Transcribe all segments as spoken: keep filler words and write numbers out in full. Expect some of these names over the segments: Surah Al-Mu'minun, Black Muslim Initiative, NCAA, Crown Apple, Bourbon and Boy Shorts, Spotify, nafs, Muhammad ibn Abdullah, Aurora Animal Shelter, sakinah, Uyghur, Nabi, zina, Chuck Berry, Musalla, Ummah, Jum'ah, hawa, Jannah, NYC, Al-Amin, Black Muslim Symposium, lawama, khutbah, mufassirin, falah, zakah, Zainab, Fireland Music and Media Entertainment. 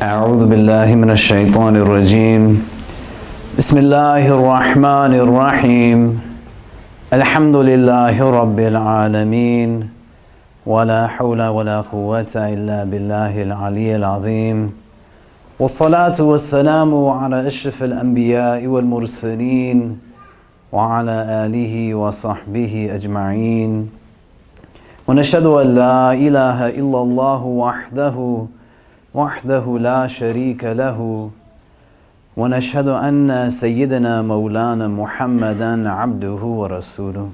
أعوذ بالله من الشيطان الرجيم بسم الله الرحمن الرحيم الحمد لله رب العالمين ولا حول ولا قوة إلا بالله العلي العظيم والصلاة والسلام على أشرف الأنبياء والمرسلين وعلى آله وصحبه أجمعين ونشهد أن لا إله إلا الله وحده وحده لا شريك له ونشهد أن سيدنا مولانا محمدا عبده ورسوله.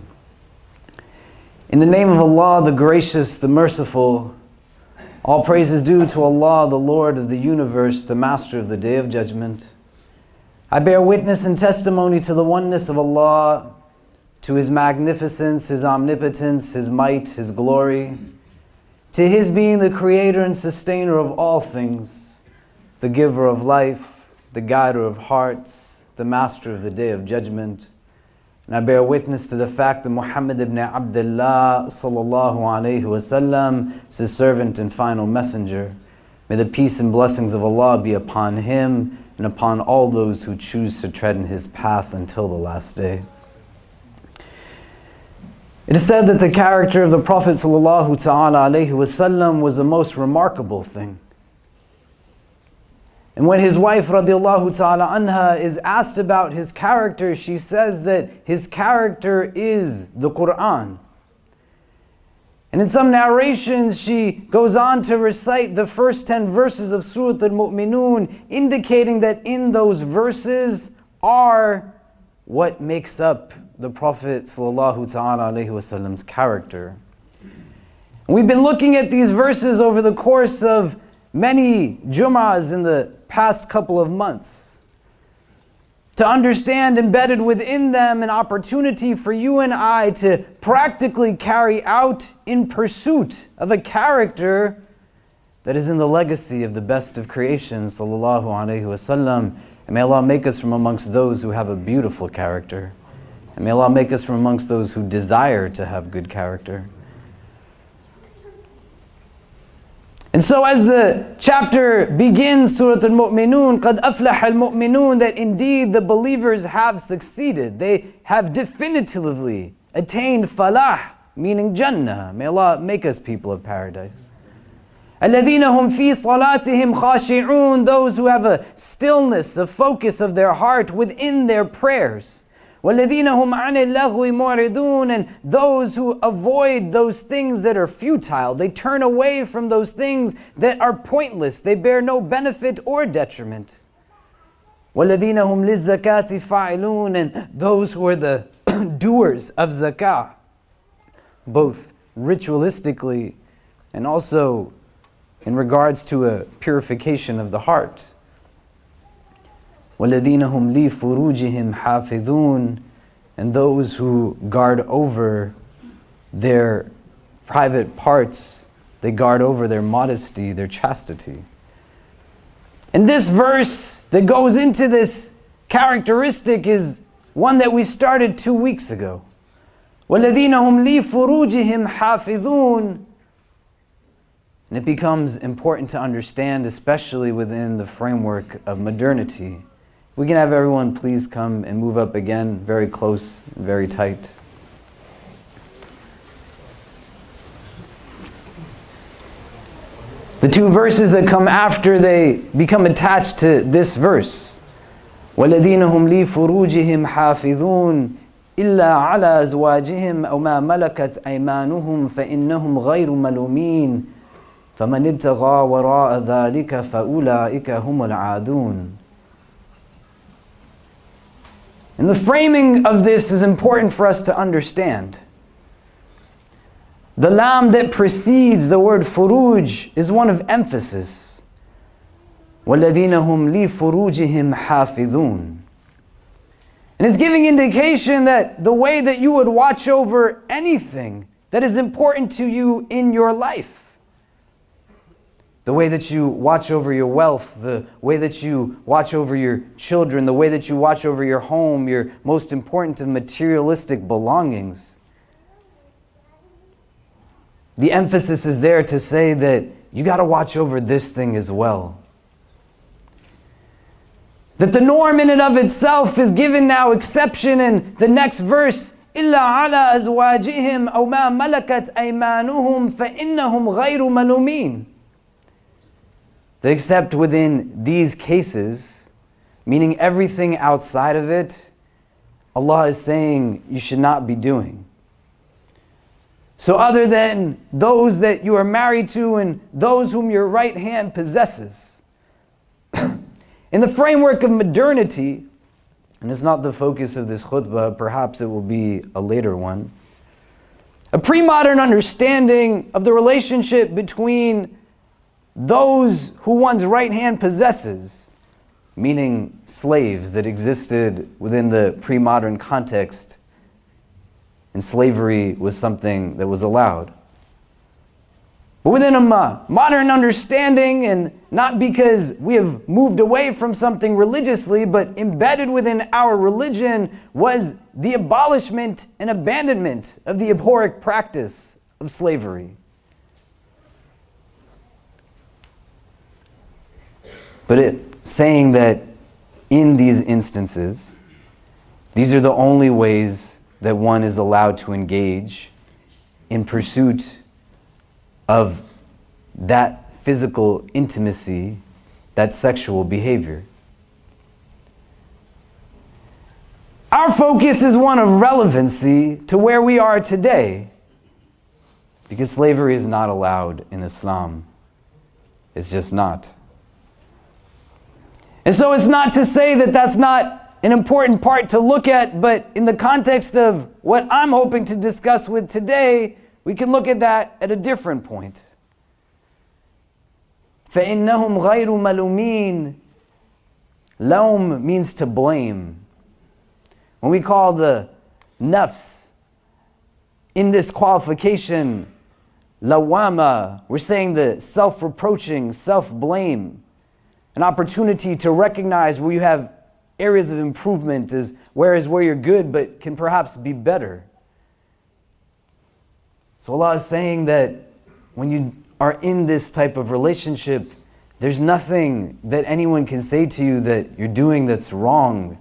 In the name of Allah, the gracious, the merciful, all praise is due to Allah, the Lord of the universe, the master of the day of judgment. I bear witness and testimony to the oneness of Allah, to His magnificence, His omnipotence, His might, His glory, to His being the creator and sustainer of all things, the giver of life, the guider of hearts, the master of the day of judgment. And I bear witness to the fact that Muhammad ibn Abdullah sallallahu alayhi wasallam is His servant and final messenger. May the peace and blessings of Allah be upon him and upon all those who choose to tread in his path until the last day. It is said that the character of the Prophet ﷺ was the most remarkable thing. And when his wife radiallahu ta'ala anha is asked about his character, she says that his character is the Qur'an. And in some narrations, she goes on to recite the first ten verses of Surah Al-Mu'minun, indicating that in those verses are what makes up the Prophet ﷺ's character. We've been looking at these verses over the course of many Jum'ahs in the past couple of months, to understand embedded within them an opportunity for you and I to practically carry out in pursuit of a character that is in the legacy of the best of creation, sallallahu alayhi wasallam. And may Allah make us from amongst those who have a beautiful character. And may Allah make us from amongst those who desire to have good character. And so as the chapter begins, Surah Al-Mu'minun, قَدْ أَفْلَحَ الْمُؤْمِنُونَ, that indeed the believers have succeeded. They have definitively attained falah, meaning Jannah. May Allah make us people of paradise. الَّذِينَ هُمْ فِي صَلَاتِهِمْ خَاشِعُونَ, those who have a stillness, a focus of their heart within their prayers. وَالَّذِينَ هُمْ عَنِ اللَّغْوِ مُعْرِضُونَ, and those who avoid those things that are futile. They turn away from those things that are pointless. They bear no benefit or detriment. وَالَّذِينَ هُمْ لِلزَّكَاةِ فَاعِلُونَ, and those who are the doers of zakah, both ritualistically and also in regards to a purification of the heart. وَالَّذِينَ هُمْ لِفُرُوجِهِمْ حَافِظُونَ, and those who guard over their private parts, they guard over their modesty, their chastity. And this verse that goes into this characteristic is one that we started two weeks ago. وَالَّذِينَ هُمْ لِفُرُوجِهِمْ حَافِظُونَ. And it becomes important to understand, especially within the framework of modernity. We can have everyone please come and move up again, very close, very tight. The two verses that come after, they become attached to this verse. وَالَّذِينَ هُمْ لِفُرُوجِهِمْ حَافِظُونَ إِلَّا عَلَى أَزْوَاجِهِمْ أَوْ مَا مَلَكَتْ أَيْمَانُهُمْ فَإِنَّهُمْ غَيْرُ مَلُومِينَ فَمَنْ ابْتَغَى وَرَاءَ ذَلِكَ فَأُولَٰئِكَ هُمُ الْعَادُونَ. And the framing of this is important for us to understand. The lam that precedes the word furuj is one of emphasis. وَالَّذِينَ هُمْ لِفُرُوجِهِمْ حَافِظُونَ. And it's giving indication that the way that you would watch over anything that is important to you in your life, the way that you watch over your wealth, the way that you watch over your children, the way that you watch over your home, your most important and materialistic belongings. The emphasis is there to say that you got to watch over this thing as well. That the norm in and of itself is given now exception in the next verse. إِلَّا عَلَىٰ أَزْوَاجِهِمْ أَوْ مَا مَلَكَتْ أَيْمَانُهُمْ فَإِنَّهُمْ غَيْرُ مَلُومِينَ. That except within these cases, meaning everything outside of it, Allah is saying you should not be doing. So other than those that you are married to and those whom your right hand possesses. In the framework of modernity, and it's not the focus of this khutbah, perhaps it will be a later one, a pre-modern understanding of the relationship between those who one's right hand possesses, meaning slaves that existed within the pre-modern context, and slavery was something that was allowed. But within a modern understanding, and not because we have moved away from something religiously, but embedded within our religion was the abolishment and abandonment of the abhorrent practice of slavery. But it, saying that in these instances, these are the only ways that one is allowed to engage in pursuit of that physical intimacy, that sexual behavior. Our focus is one of relevancy to where we are today, because slavery is not allowed in Islam. It's just not. And so it's not to say that that's not an important part to look at, but in the context of what I'm hoping to discuss with today, we can look at that at a different point. فَإِنَّهُمْ غَيْرُ مَلُومِينَ. Laum means to blame. When we call the nafs in this qualification lawama, we're saying the self-reproaching, self-blame. An opportunity to recognize where you have areas of improvement is whereas where you're good but can perhaps be better. So Allah is saying that when you are in this type of relationship, there's nothing that anyone can say to you that you're doing that's wrong.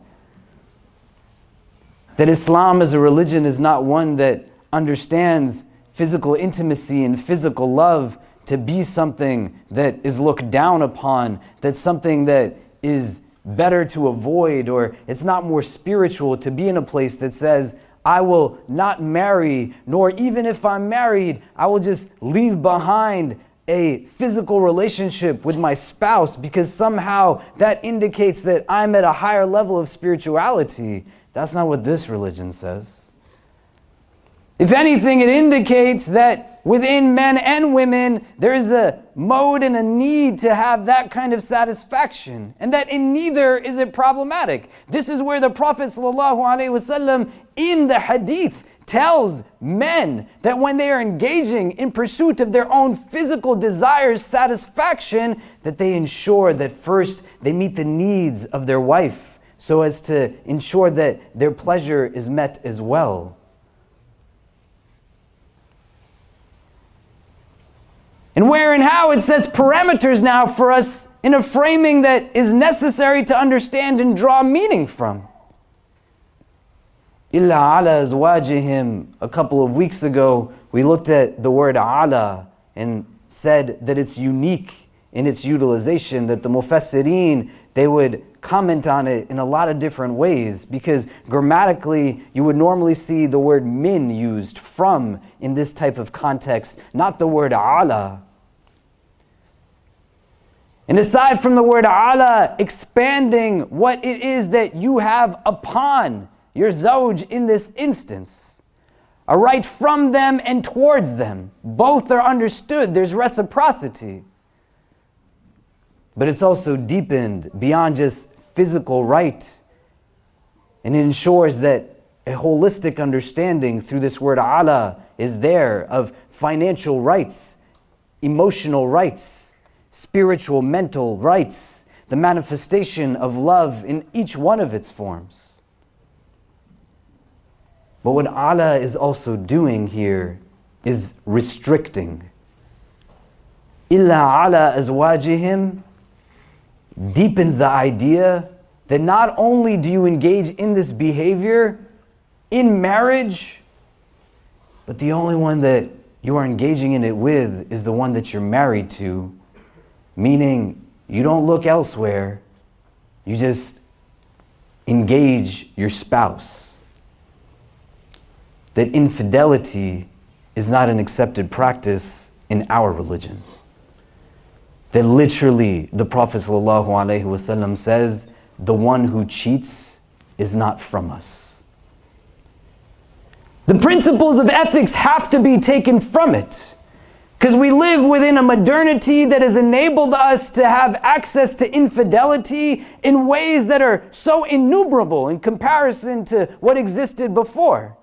That Islam as a religion is not one that understands physical intimacy and physical love to be something that is looked down upon, that's something that is better to avoid, or it's not more spiritual to be in a place that says, I will not marry, nor even if I'm married, I will just leave behind a physical relationship with my spouse because somehow that indicates that I'm at a higher level of spirituality. That's not what this religion says. If anything, it indicates that within men and women, there is a mode and a need to have that kind of satisfaction, and that in neither is it problematic. This is where the Prophet ﷺ in the hadith tells men that when they are engaging in pursuit of their own physical desires, satisfaction, that they ensure that first they meet the needs of their wife so as to ensure that their pleasure is met as well. And where and how it sets parameters now for us in a framing that is necessary to understand and draw meaning from. Illa ala azwajihim. A couple of weeks ago, we looked at the word ala and said that it's unique in its utilization, that the mufassirin, they would comment on it in a lot of different ways, because grammatically you would normally see the word min used, from, in this type of context, not the word ala. And aside from the word ala expanding what it is that you have upon your zawj in this instance, a right from them and towards them, both are understood, there's reciprocity. But it's also deepened beyond just physical right, and it ensures that a holistic understanding through this word ala is there of financial rights, emotional rights, spiritual, mental rights, the manifestation of love in each one of its forms. But what ala is also doing here is restricting. Illa ala azwajihim deepens the idea that not only do you engage in this behavior in marriage, but the only one that you are engaging in it with is the one that you're married to, meaning you don't look elsewhere, you just engage your spouse. That infidelity is not an accepted practice in our religion. That literally the Prophet ﷺ says, the one who cheats is not from us. The principles of ethics have to be taken from it, because we live within a modernity that has enabled us to have access to infidelity in ways that are so innumerable in comparison to what existed before.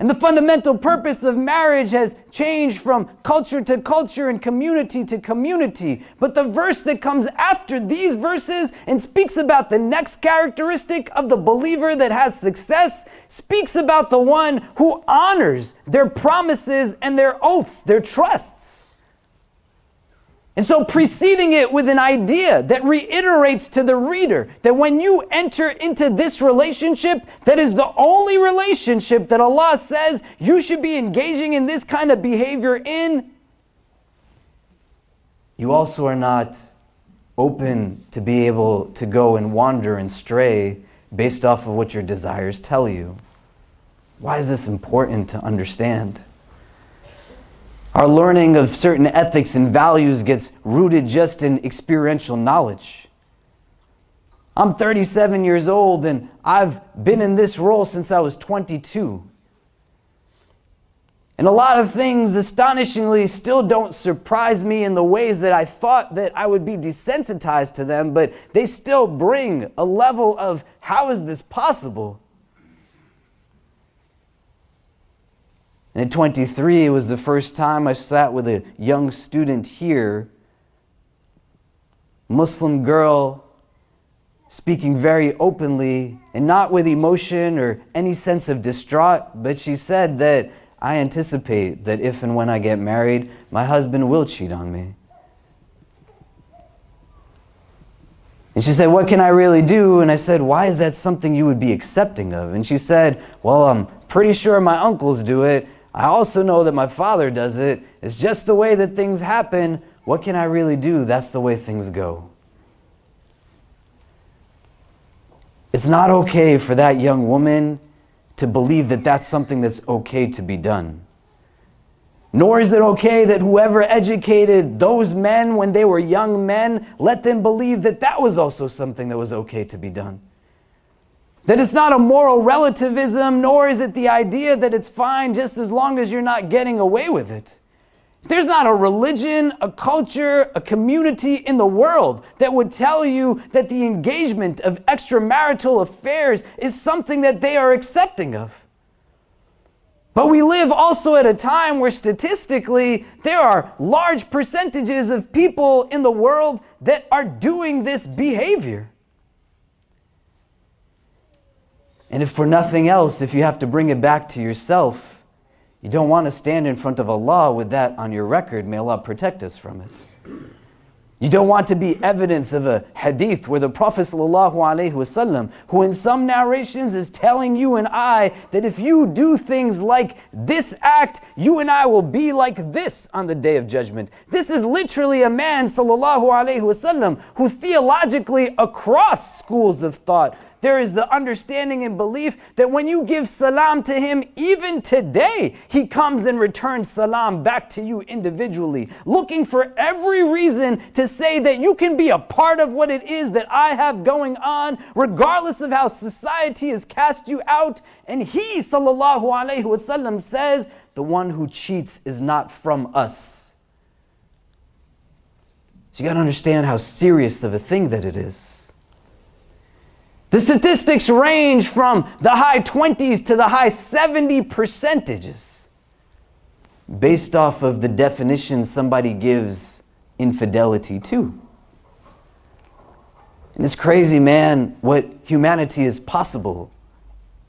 And the fundamental purpose of marriage has changed from culture to culture and community to community. But the verse that comes after these verses and speaks about the next characteristic of the believer that has success, speaks about the one who honors their promises and their oaths, their trusts. And so preceding it with an idea that reiterates to the reader that when you enter into this relationship, that is the only relationship that Allah says you should be engaging in this kind of behavior in, you also are not open to be able to go and wander and stray based off of what your desires tell you. Why is this important to understand? Our learning of certain ethics and values gets rooted just in experiential knowledge. I'm thirty-seven years old and I've been in this role since I was twenty-two. And a lot of things, astonishingly, still don't surprise me in the ways that I thought that I would be desensitized to them, but they still bring a level of, how is this possible? And at twenty-three, it was the first time I sat with a young student here, Muslim girl, speaking very openly and not with emotion or any sense of distraught, but she said that, I anticipate that if and when I get married, my husband will cheat on me. And she said, what can I really do? And I said, why is that something you would be accepting of? And she said, well, I'm pretty sure my uncles do it. I also know that my father does it. It's just the way that things happen. What can I really do? That's the way things go. It's not okay for that young woman to believe that that's something that's okay to be done. Nor is it okay that whoever educated those men when they were young men, let them believe that that was also something that was okay to be done. That it's not a moral relativism, nor is it the idea that it's fine just as long as you're not getting away with it. There's not a religion, a culture, a community in the world that would tell you that the engagement of extramarital affairs is something that they are accepting of. But we live also at a time where statistically there are large percentages of people in the world that are doing this behavior. And if for nothing else, if you have to bring it back to yourself, you don't want to stand in front of Allah with that on your record. May Allah protect us from it. You don't want to be evidence of a hadith where the Prophet ﷺ, who in some narrations is telling you and I that if you do things like this act, you and I will be like this on the Day of Judgment. This is literally a man ﷺ who theologically across schools of thought, there is the understanding and belief that when you give salam to him, even today, he comes and returns salam back to you individually, looking for every reason to say that you can be a part of what it is that I have going on, regardless of how society has cast you out. And he, sallallahu alayhi wasallam, says, the one who cheats is not from us. So you gotta understand how serious of a thing that it is. The statistics range from the high twenties to the high seventy percentages based off of the definition somebody gives infidelity to. And it's crazy, man, what humanity is possible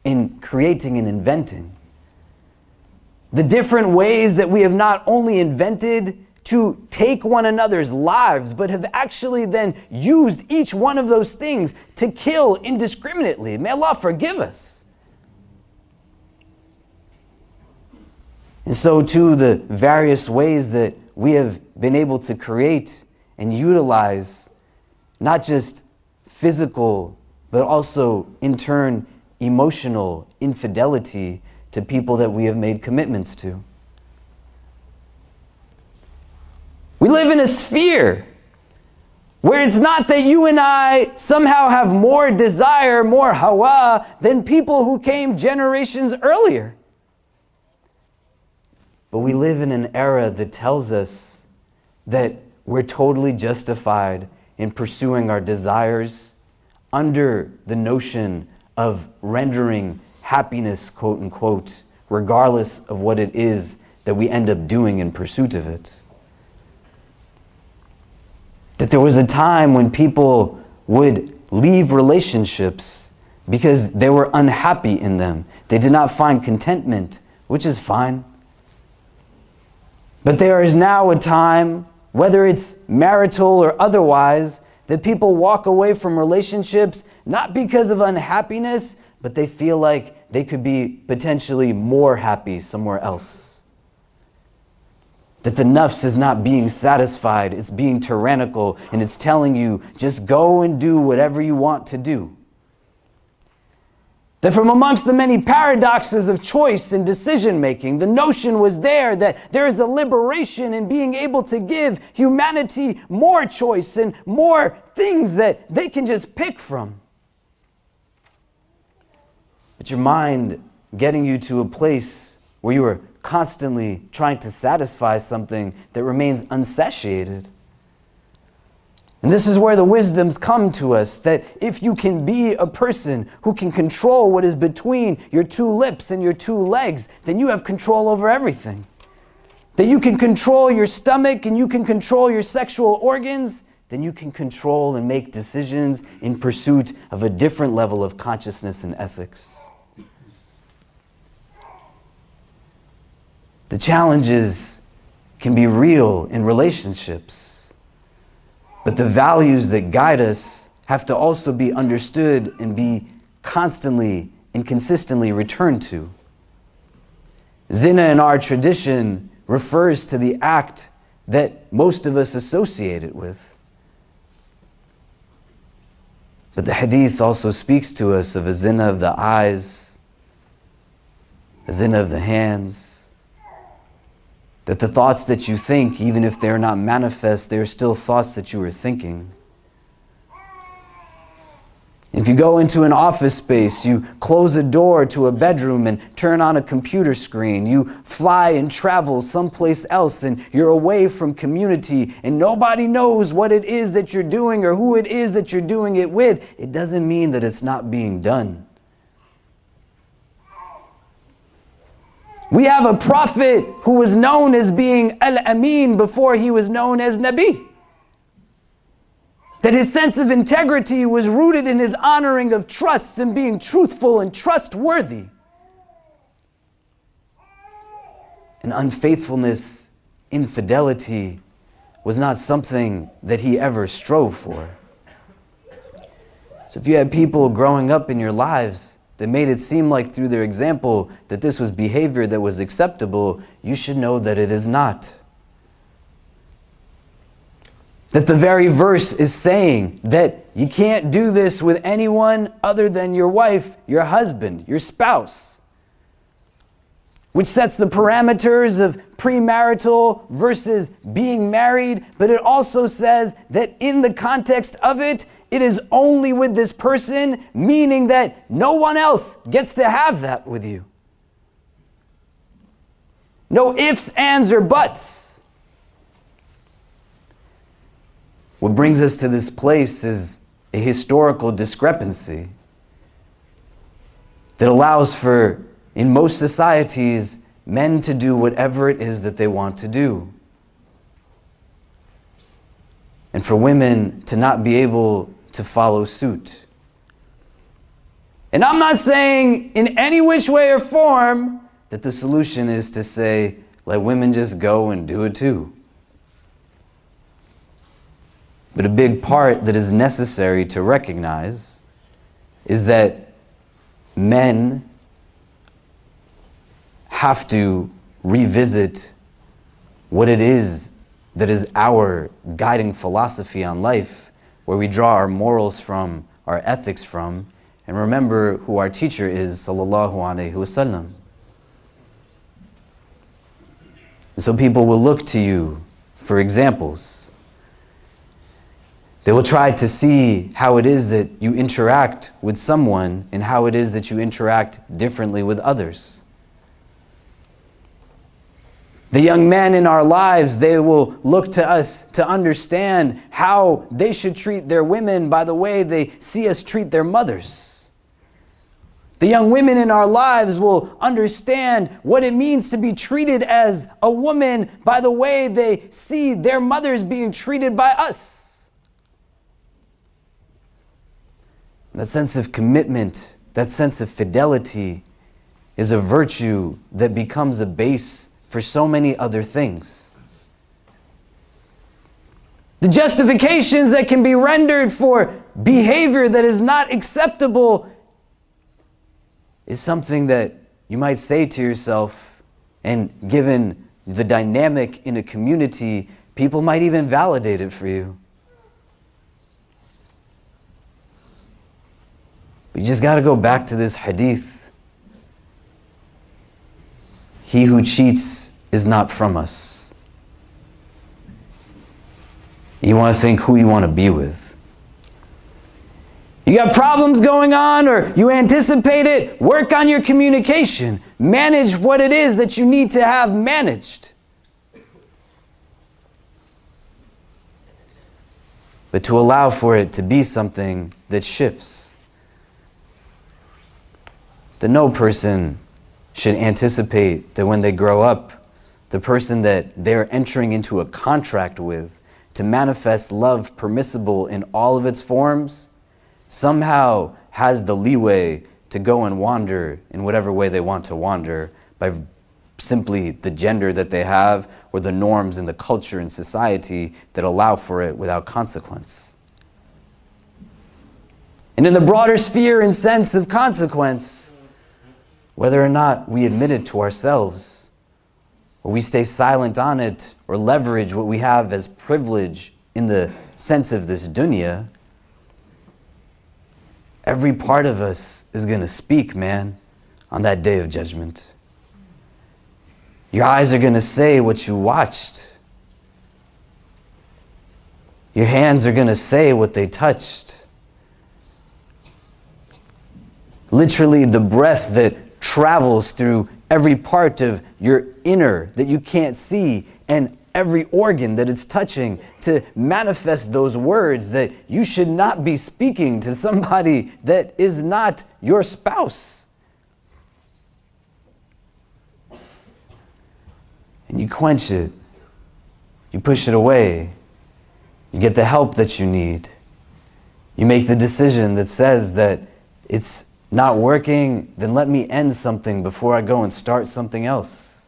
in creating and inventing. The different ways that we have not only invented to take one another's lives, but have actually then used each one of those things to kill indiscriminately. May Allah forgive us. And so too, the various ways that we have been able to create and utilize not just physical, but also in turn emotional infidelity to people that we have made commitments to. We live in a sphere where it's not that you and I somehow have more desire, more hawa, than people who came generations earlier. But we live in an era that tells us that we're totally justified in pursuing our desires under the notion of rendering happiness, quote unquote, regardless of what it is that we end up doing in pursuit of it. That there was a time when people would leave relationships because they were unhappy in them. They did not find contentment, which is fine. But there is now a time, whether it's marital or otherwise, that people walk away from relationships not because of unhappiness, but they feel like they could be potentially more happy somewhere else. That the nafs is not being satisfied, it's being tyrannical, and it's telling you, just go and do whatever you want to do. That from amongst the many paradoxes of choice and decision-making, the notion was there that there is a liberation in being able to give humanity more choice and more things that they can just pick from. But your mind getting you to a place where you are constantly trying to satisfy something that remains unsatiated. And this is where the wisdoms come to us, that if you can be a person who can control what is between your two lips and your two legs, then you have control over everything. That you can control your stomach and you can control your sexual organs, then you can control and make decisions in pursuit of a different level of consciousness and ethics. The challenges can be real in relationships, but the values that guide us have to also be understood and be constantly and consistently returned to. Zina in our tradition refers to the act that most of us associate it with. But the hadith also speaks to us of a zina of the eyes, a zina of the hands, that the thoughts that you think, even if they're not manifest, they're still thoughts that you are thinking. If you go into an office space, you close a door to a bedroom and turn on a computer screen, you fly and travel someplace else and you're away from community and nobody knows what it is that you're doing or who it is that you're doing it with, it doesn't mean that it's not being done. We have a prophet who was known as being Al-Amin before he was known as Nabi. That his sense of integrity was rooted in his honoring of trusts and being truthful and trustworthy. And unfaithfulness, infidelity, was not something that he ever strove for. So if you had people growing up in your lives that made it seem like through their example that this was behavior that was acceptable, you should know that it is not. That the very verse is saying that you can't do this with anyone other than your wife, your husband, your spouse, which sets the parameters of premarital versus being married, but it also says that in the context of it, it is only with this person, meaning that no one else gets to have that with you. No ifs, ands, or buts. What brings us to this place is a historical discrepancy that allows for, in most societies, men to do whatever it is that they want to do. And for women to not be able to follow suit. And I'm not saying in any which way or form that the solution is to say, let women just go and do it too. But a big part that is necessary to recognize is that men have to revisit what it is that is our guiding philosophy on life, where we draw our morals from, our ethics from, and remember who our teacher is, sallallahu alaihi wasallam. So people will look to you for examples. They will try to see how it is that you interact with someone and how it is that you interact differently with others. The young men in our lives, they will look to us to understand how they should treat their women by the way they see us treat their mothers. The young women in our lives will understand what it means to be treated as a woman by the way they see their mothers being treated by us. That sense of commitment, that sense of fidelity is a virtue that becomes a base for so many other things. The justifications that can be rendered for behavior that is not acceptable is something that you might say to yourself, and given the dynamic in a community, people might even validate it for you. But you just got to go back to this hadith. He who cheats is not from us. You want to think who you want to be with. You got problems going on or you anticipate it, work on your communication. Manage what it is that you need to have managed. But to allow for it to be something that shifts. That no person should anticipate that when they grow up, the person that they're entering into a contract with to manifest love permissible in all of its forms somehow has the leeway to go and wander in whatever way they want to wander by simply the gender that they have or the norms in the culture and society that allow for it without consequence. And in the broader sphere and sense of consequence, whether or not we admit it to ourselves, or we stay silent on it, or leverage what we have as privilege in the sense of this dunya, every part of us is going to speak, man, on that day of judgment. Your eyes are going to say what you watched. Your hands are going to say what they touched. Literally, the breath that travels through every part of your inner that you can't see and every organ that it's touching to manifest those words that you should not be speaking to somebody that is not your spouse. And you quench it. You push it away. You get the help that you need. You make the decision that says that it's not working, then let me end something before I go and start something else.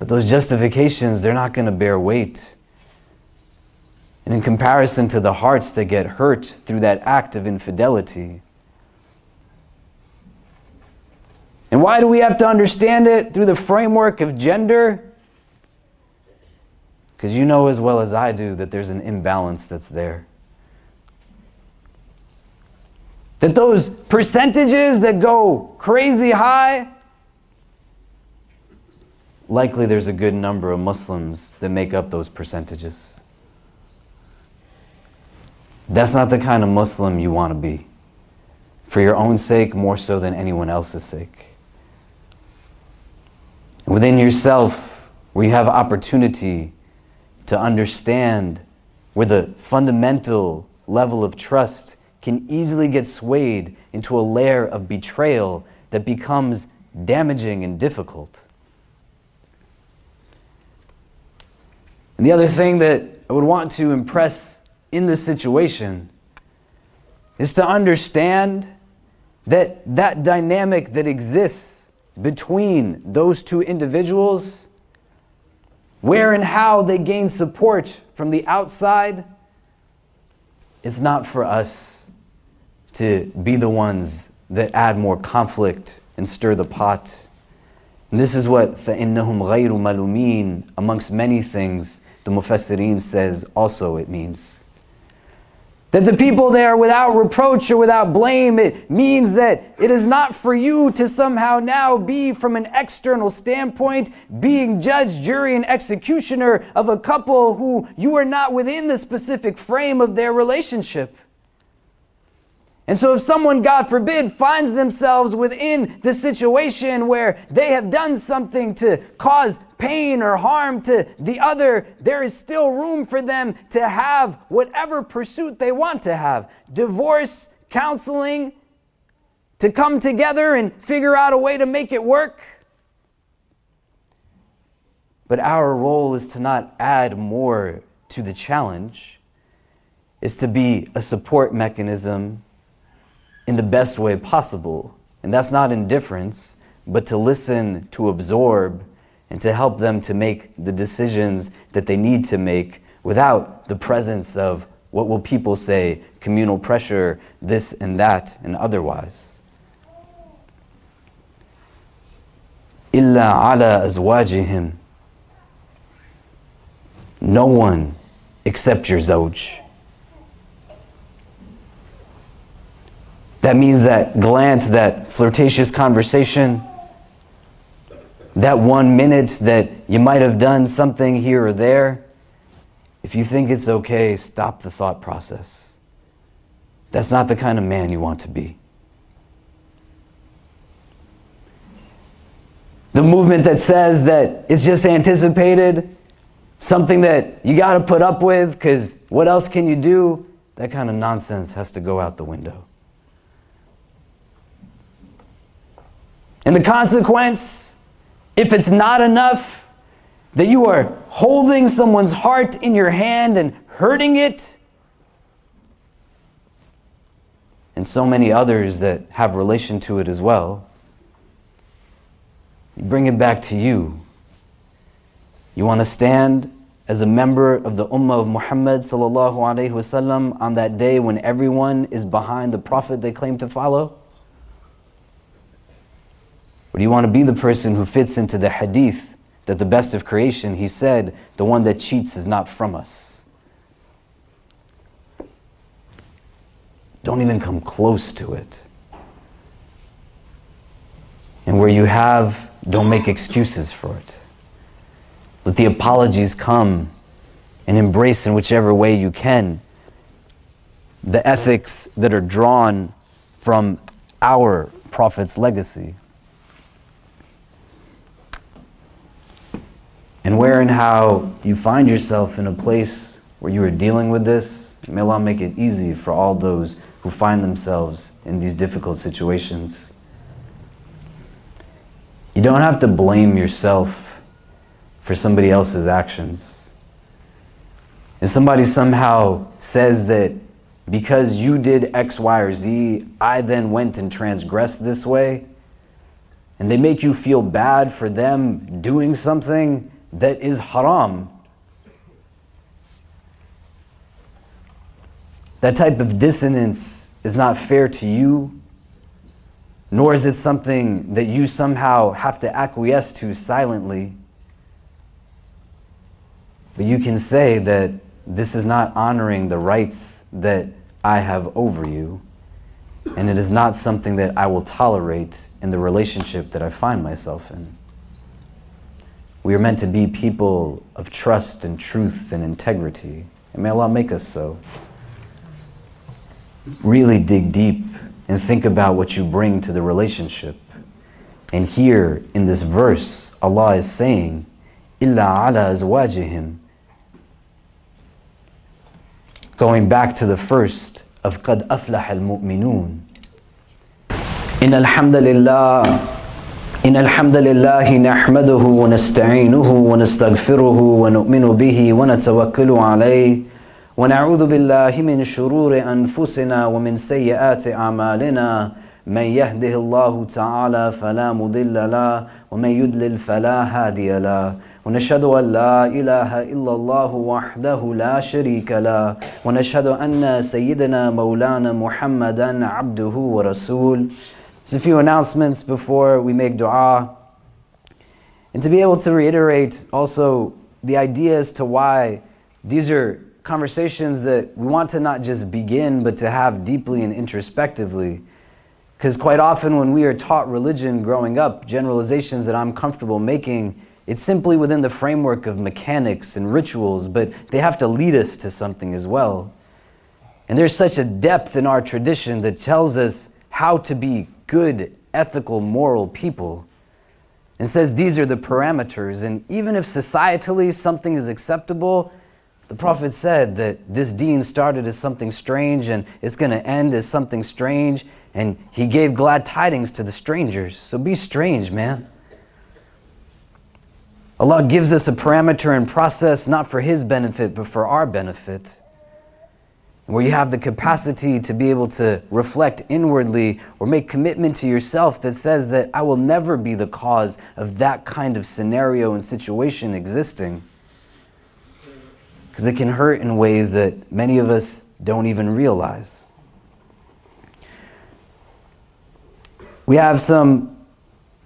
But those justifications, they're not going to bear weight. And in comparison to the hearts that get hurt through that act of infidelity. And why do we have to understand it through the framework of gender? Because you know as well as I do that there's an imbalance that's there. That those percentages that go crazy high, likely there's a good number of Muslims that make up those percentages. That's not the kind of Muslim you want to be, for your own sake more so than anyone else's sake. Within yourself, where you have opportunity to understand where the fundamental level of trust can easily get swayed into a layer of betrayal that becomes damaging and difficult. And the other thing that I would want to impress in this situation is to understand that that dynamic that exists between those two individuals where and how they gain support from the outside, it's not for us to be the ones that add more conflict and stir the pot. And this is what فَإِنَّهُمْ غَيْرُ مَلُومِينَ, amongst many things, the Mufassirin says also it means. That the people there without reproach or without blame, it means that it is not for you to somehow now be, from an external standpoint, being judge, jury, and executioner of a couple who you are not within the specific frame of their relationship. And so if someone, God forbid, finds themselves within the situation where they have done something to cause pain or harm to the other, there is still room for them to have whatever pursuit they want to have. Divorce, counseling, to come together and figure out a way to make it work. But our role is to not add more to the challenge, is to be a support mechanism in the best way possible. And that's not indifference, but to listen, to absorb, and to help them to make the decisions that they need to make without the presence of, what will people say, communal pressure, this and that and otherwise. إِلَّا عَلَىٰ أَزْوَاجِهِمْ, no one except your zawj. That means that glance, that flirtatious conversation, that one minute that you might have done something here or there. If you think it's okay, stop the thought process. That's not the kind of man you want to be. The movement that says that it's just anticipated, something that you got to put up with because what else can you do? That kind of nonsense has to go out the window. And the consequence, if it's not enough, that you are holding someone's heart in your hand and hurting it, and so many others that have relation to it as well, you bring it back to you. You want to stand as a member of the Ummah of Muhammad sallallahu alaihi wasallam on that day when everyone is behind the Prophet they claim to follow? Or do you want to be the person who fits into the hadith that the best of creation, he said, the one that cheats is not from us? Don't even come close to it. And where you have, don't make excuses for it. Let the apologies come and embrace in whichever way you can the ethics that are drawn from our Prophet's legacy. And where and how you find yourself in a place where you are dealing with this, may Allah make it easy for all those who find themselves in these difficult situations. You don't have to blame yourself for somebody else's actions. If somebody somehow says that because you did X, Y, or Z, I then went and transgressed this way, and they make you feel bad for them doing something that is haram, that type of dissonance is not fair to you, nor is it something that you somehow have to acquiesce to silently. But you can say that this is not honoring the rights that I have over you, and it is not something that I will tolerate in the relationship that I find myself in. We are meant to be people of trust and truth and integrity, and may Allah make us so. Really dig deep and think about what you bring to the relationship. And here in this verse, Allah is saying, "Illa ala azwajihim." Going back to the first of "Qad aflaha al-mu'minun." In alhamdulillah. إن الحمد لله نحمده ونستعينه ونستغفره ونؤمن به ونتوكل عليه ونعوذ بالله من شرور أنفسنا ومن سيئات أعمالنا من يهده الله تعالى فلا مضل له ومن يضلل فلا هادي له ونشهد أن لا إله إلا الله وحده لا شريك له ونشهد أن سيدنا مولانا محمدا عبده ورسول. Just a few announcements before we make dua. And to be able to reiterate also the ideas to why these are conversations that we want to not just begin, but to have deeply and introspectively. Because quite often when we are taught religion growing up, generalizations that I'm comfortable making, it's simply within the framework of mechanics and rituals, but they have to lead us to something as well. And there's such a depth in our tradition that tells us how to be good, ethical, moral people. And says these are the parameters, and even if societally something is acceptable, the Prophet said that this deen started as something strange and it's going to end as something strange, and he gave glad tidings to the strangers. So be strange, man. Allah gives us a parameter and process not for his benefit, but for our benefit. Where you have the capacity to be able to reflect inwardly or make commitment to yourself that says that I will never be the cause of that kind of scenario and situation existing. Because it can hurt in ways that many of us don't even realize. We have some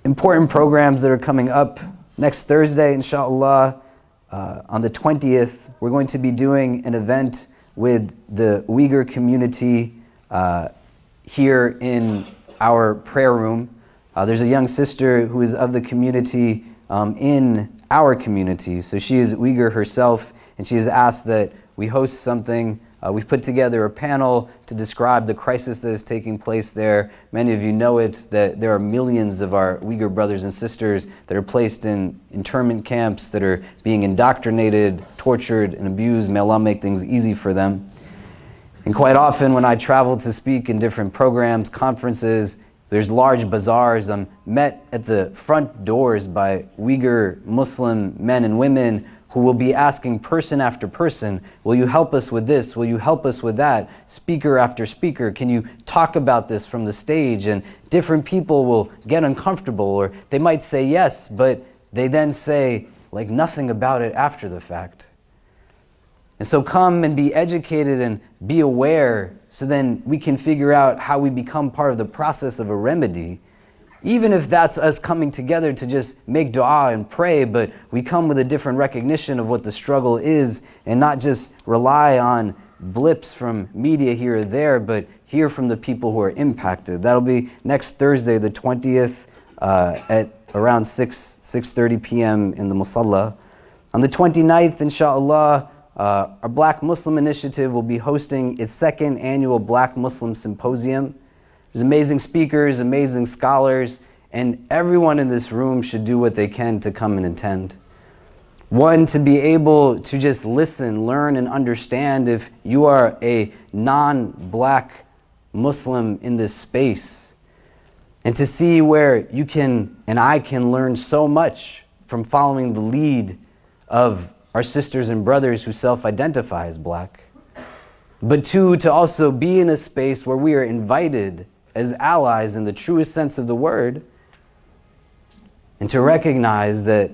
important programs that are coming up next Thursday, inshallah. Uh, on the twentieth, we're going to be doing an event with the Uyghur community uh, here in our prayer room. Uh, there's a young sister who is of the community um, in our community. So she is Uyghur herself, and she has asked that we host something. Uh, we've put together a panel to describe the crisis that is taking place there. Many of you know it, that there are millions of our Uyghur brothers and sisters that are placed in internment camps, that are being indoctrinated, tortured, and abused. May Allah make things easy for them. And quite often when I travel to speak in different programs, conferences, there's large bazaars. I'm met at the front doors by Uyghur Muslim men and women who will be asking person after person, will you help us with this? Will you help us with that? Speaker after speaker, can you talk about this from the stage? And different people will get uncomfortable, or they might say yes, but they then say like nothing about it after the fact. And so come and be educated and be aware, so then we can figure out how we become part of the process of a remedy. Even if that's us coming together to just make dua and pray, but we come with a different recognition of what the struggle is, and not just rely on blips from media here or there, but hear from the people who are impacted. That'll be next Thursday, the twentieth, uh, at around six, six thirty p m in the Musalla. On the twenty-ninth, inshallah, uh, our Black Muslim Initiative will be hosting its second annual Black Muslim Symposium. There's amazing speakers, amazing scholars, and everyone in this room should do what they can to come and attend. One, to be able to just listen, learn, and understand. If you are a non-Black Muslim in this space, and to see where you can and I can learn so much from following the lead of our sisters and brothers who self-identify as Black. But two, to also be in a space where we are invited as allies in the truest sense of the word, and to recognize that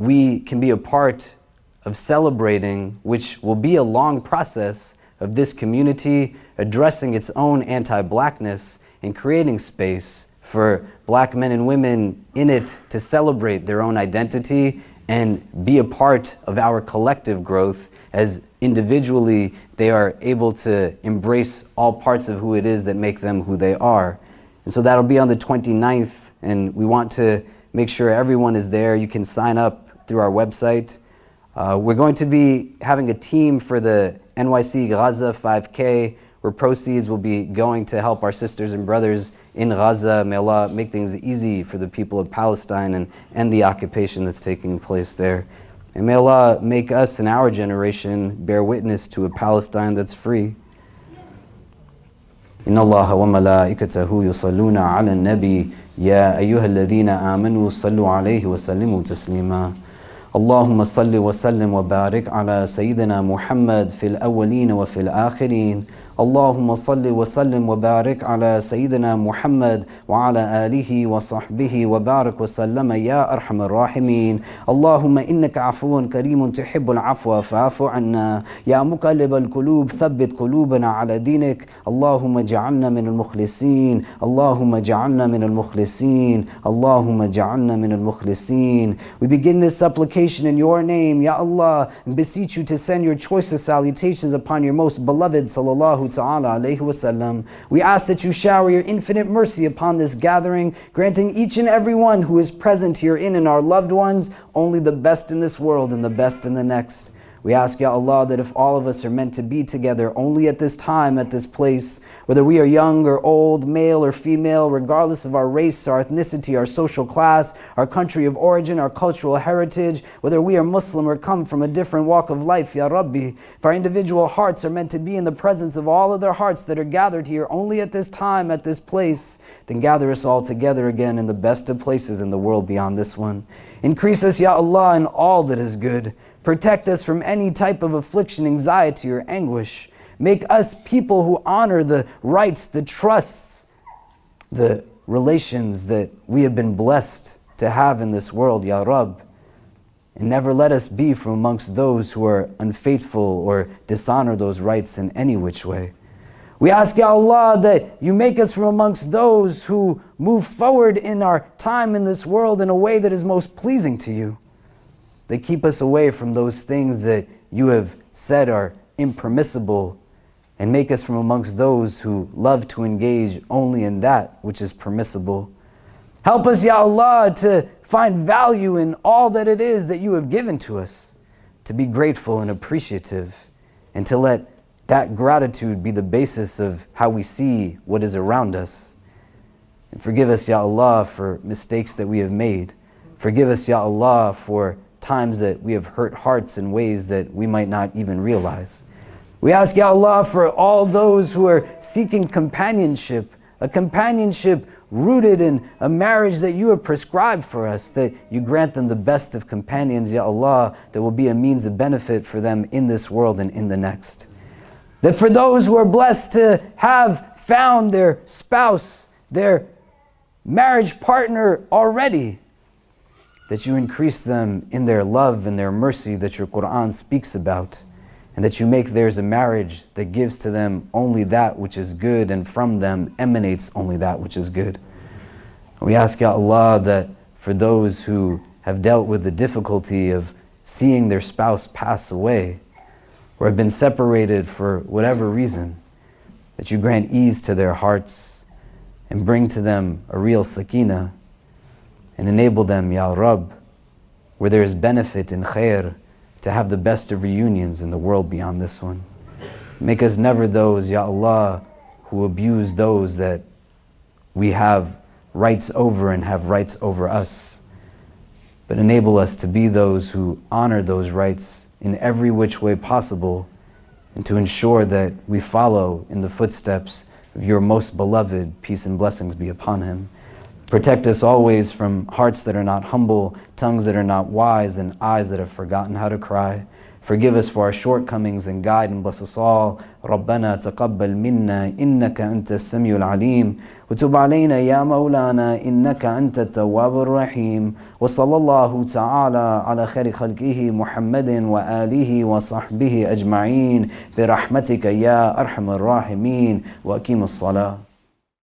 we can be a part of celebrating, which will be a long process of this community addressing its own anti-Blackness and creating space for Black men and women in it to celebrate their own identity and be a part of our collective growth as individually they are able to embrace all parts of who it is that make them who they are. And so that'll be on the twenty-ninth, and we want to make sure everyone is there. You can sign up through our website. Uh, we're going to be having a team for the N Y C Gaza five K, where proceeds will be going to help our sisters and brothers in Gaza. May Allah make things easy for the people of Palestine and end the occupation that's taking place there. And may Allah make us and our generation bear witness to a Palestine that's free. إن الله وملائكته يصلون على النبي يا أيها الذين آمنوا صلوا عليه وسلموا تسليما اللهم صل وسلم وبارك على سيدنا محمد في الأولين وفي الآخرين Allahumma salli wa sallim wa barik ala Sayyidina Muhammad wa ala alihi wa sahbihi wa barik wa sallama ya arhamar rahimin. Allahumma innaka afuun kareemun tuhibbul afwa fa'afu anna. Ya muqallibal qulub thabbit qulubana ala dinik. Allahumma ja'alna min al-mukhlisin. Allahumma ja'alna min al-mukhlisin. Allahumma ja'alna min al-mukhlisin. We begin this supplication in your name, Ya Allah, and beseech you to send your choicest salutations upon your most beloved sallallahu ta'ala alayhi wasallam. We ask that you shower your infinite mercy upon this gathering, granting each and every one who is present herein and our loved ones only the best in this world and the best in the next. We ask, Ya Allah, that if all of us are meant to be together only at this time, at this place, whether we are young or old, male or female, regardless of our race, our ethnicity, our social class, our country of origin, our cultural heritage, whether we are Muslim or come from a different walk of life, Ya Rabbi, if our individual hearts are meant to be in the presence of all other hearts that are gathered here only at this time, at this place, then gather us all together again in the best of places in the world beyond this one. Increase us, Ya Allah, in all that is good. Protect us from any type of affliction, anxiety, or anguish. Make us people who honor the rights, the trusts, the relations that we have been blessed to have in this world, Ya Rabb. And never let us be from amongst those who are unfaithful or dishonor those rights in any which way. We ask, Ya Allah, that you make us from amongst those who move forward in our time in this world in a way that is most pleasing to you. They keep us away from those things that you have said are impermissible, and make us from amongst those who love to engage only in that which is permissible. Help us, Ya Allah, to find value in all that it is that you have given to us, to be grateful and appreciative, and to let that gratitude be the basis of how we see what is around us. And forgive us, Ya Allah, for mistakes that we have made. Forgive us, Ya Allah, for times that we have hurt hearts in ways that we might not even realize. We ask, Ya Allah, for all those who are seeking companionship, a companionship rooted in a marriage that you have prescribed for us, that you grant them the best of companions, Ya Allah, that will be a means of benefit for them in this world and in the next. That for those who are blessed to have found their spouse, their marriage partner already, that you increase them in their love and their mercy that your Qur'an speaks about, and that you make theirs a marriage that gives to them only that which is good, and from them emanates only that which is good. We ask, Ya Allah, that for those who have dealt with the difficulty of seeing their spouse pass away, or have been separated for whatever reason, that you grant ease to their hearts and bring to them a real sakinah, and enable them, Ya Rabb, where there is benefit in khair, to have the best of reunions in the world beyond this one. Make us never those, Ya Allah, who abuse those that we have rights over and have rights over us, but enable us to be those who honor those rights in every which way possible, and to ensure that we follow in the footsteps of your most beloved, peace and blessings be upon him. Protect us always from hearts that are not humble, tongues that are not wise, and eyes that have forgotten how to cry. Forgive us for our shortcomings and guide and bless us all. رَبَّنَا تَقَبَّلْ مِنَّا إِنَّكَ أَنْتَ السَّمِيعُ الْعَلِيمُ وَتُبْ عَلَيْنَا يَا مَوْلَانَا إِنَّكَ أَنْتَ التَّوَّابُ الرَّحِيمُ وَصَلَّى اللَّهُ تَعَالَى عَلَى خَيْرِ خَلْقِهِ مُحَمَّدٍ وَآلِهِ وَصَحْبِهِ أَجْمَعِينَ بِرَحْمَتِكَ يَا أَرْحَمَ الرَّاحِمِينَ وَأَقِيمُوا الصَّلَاةَ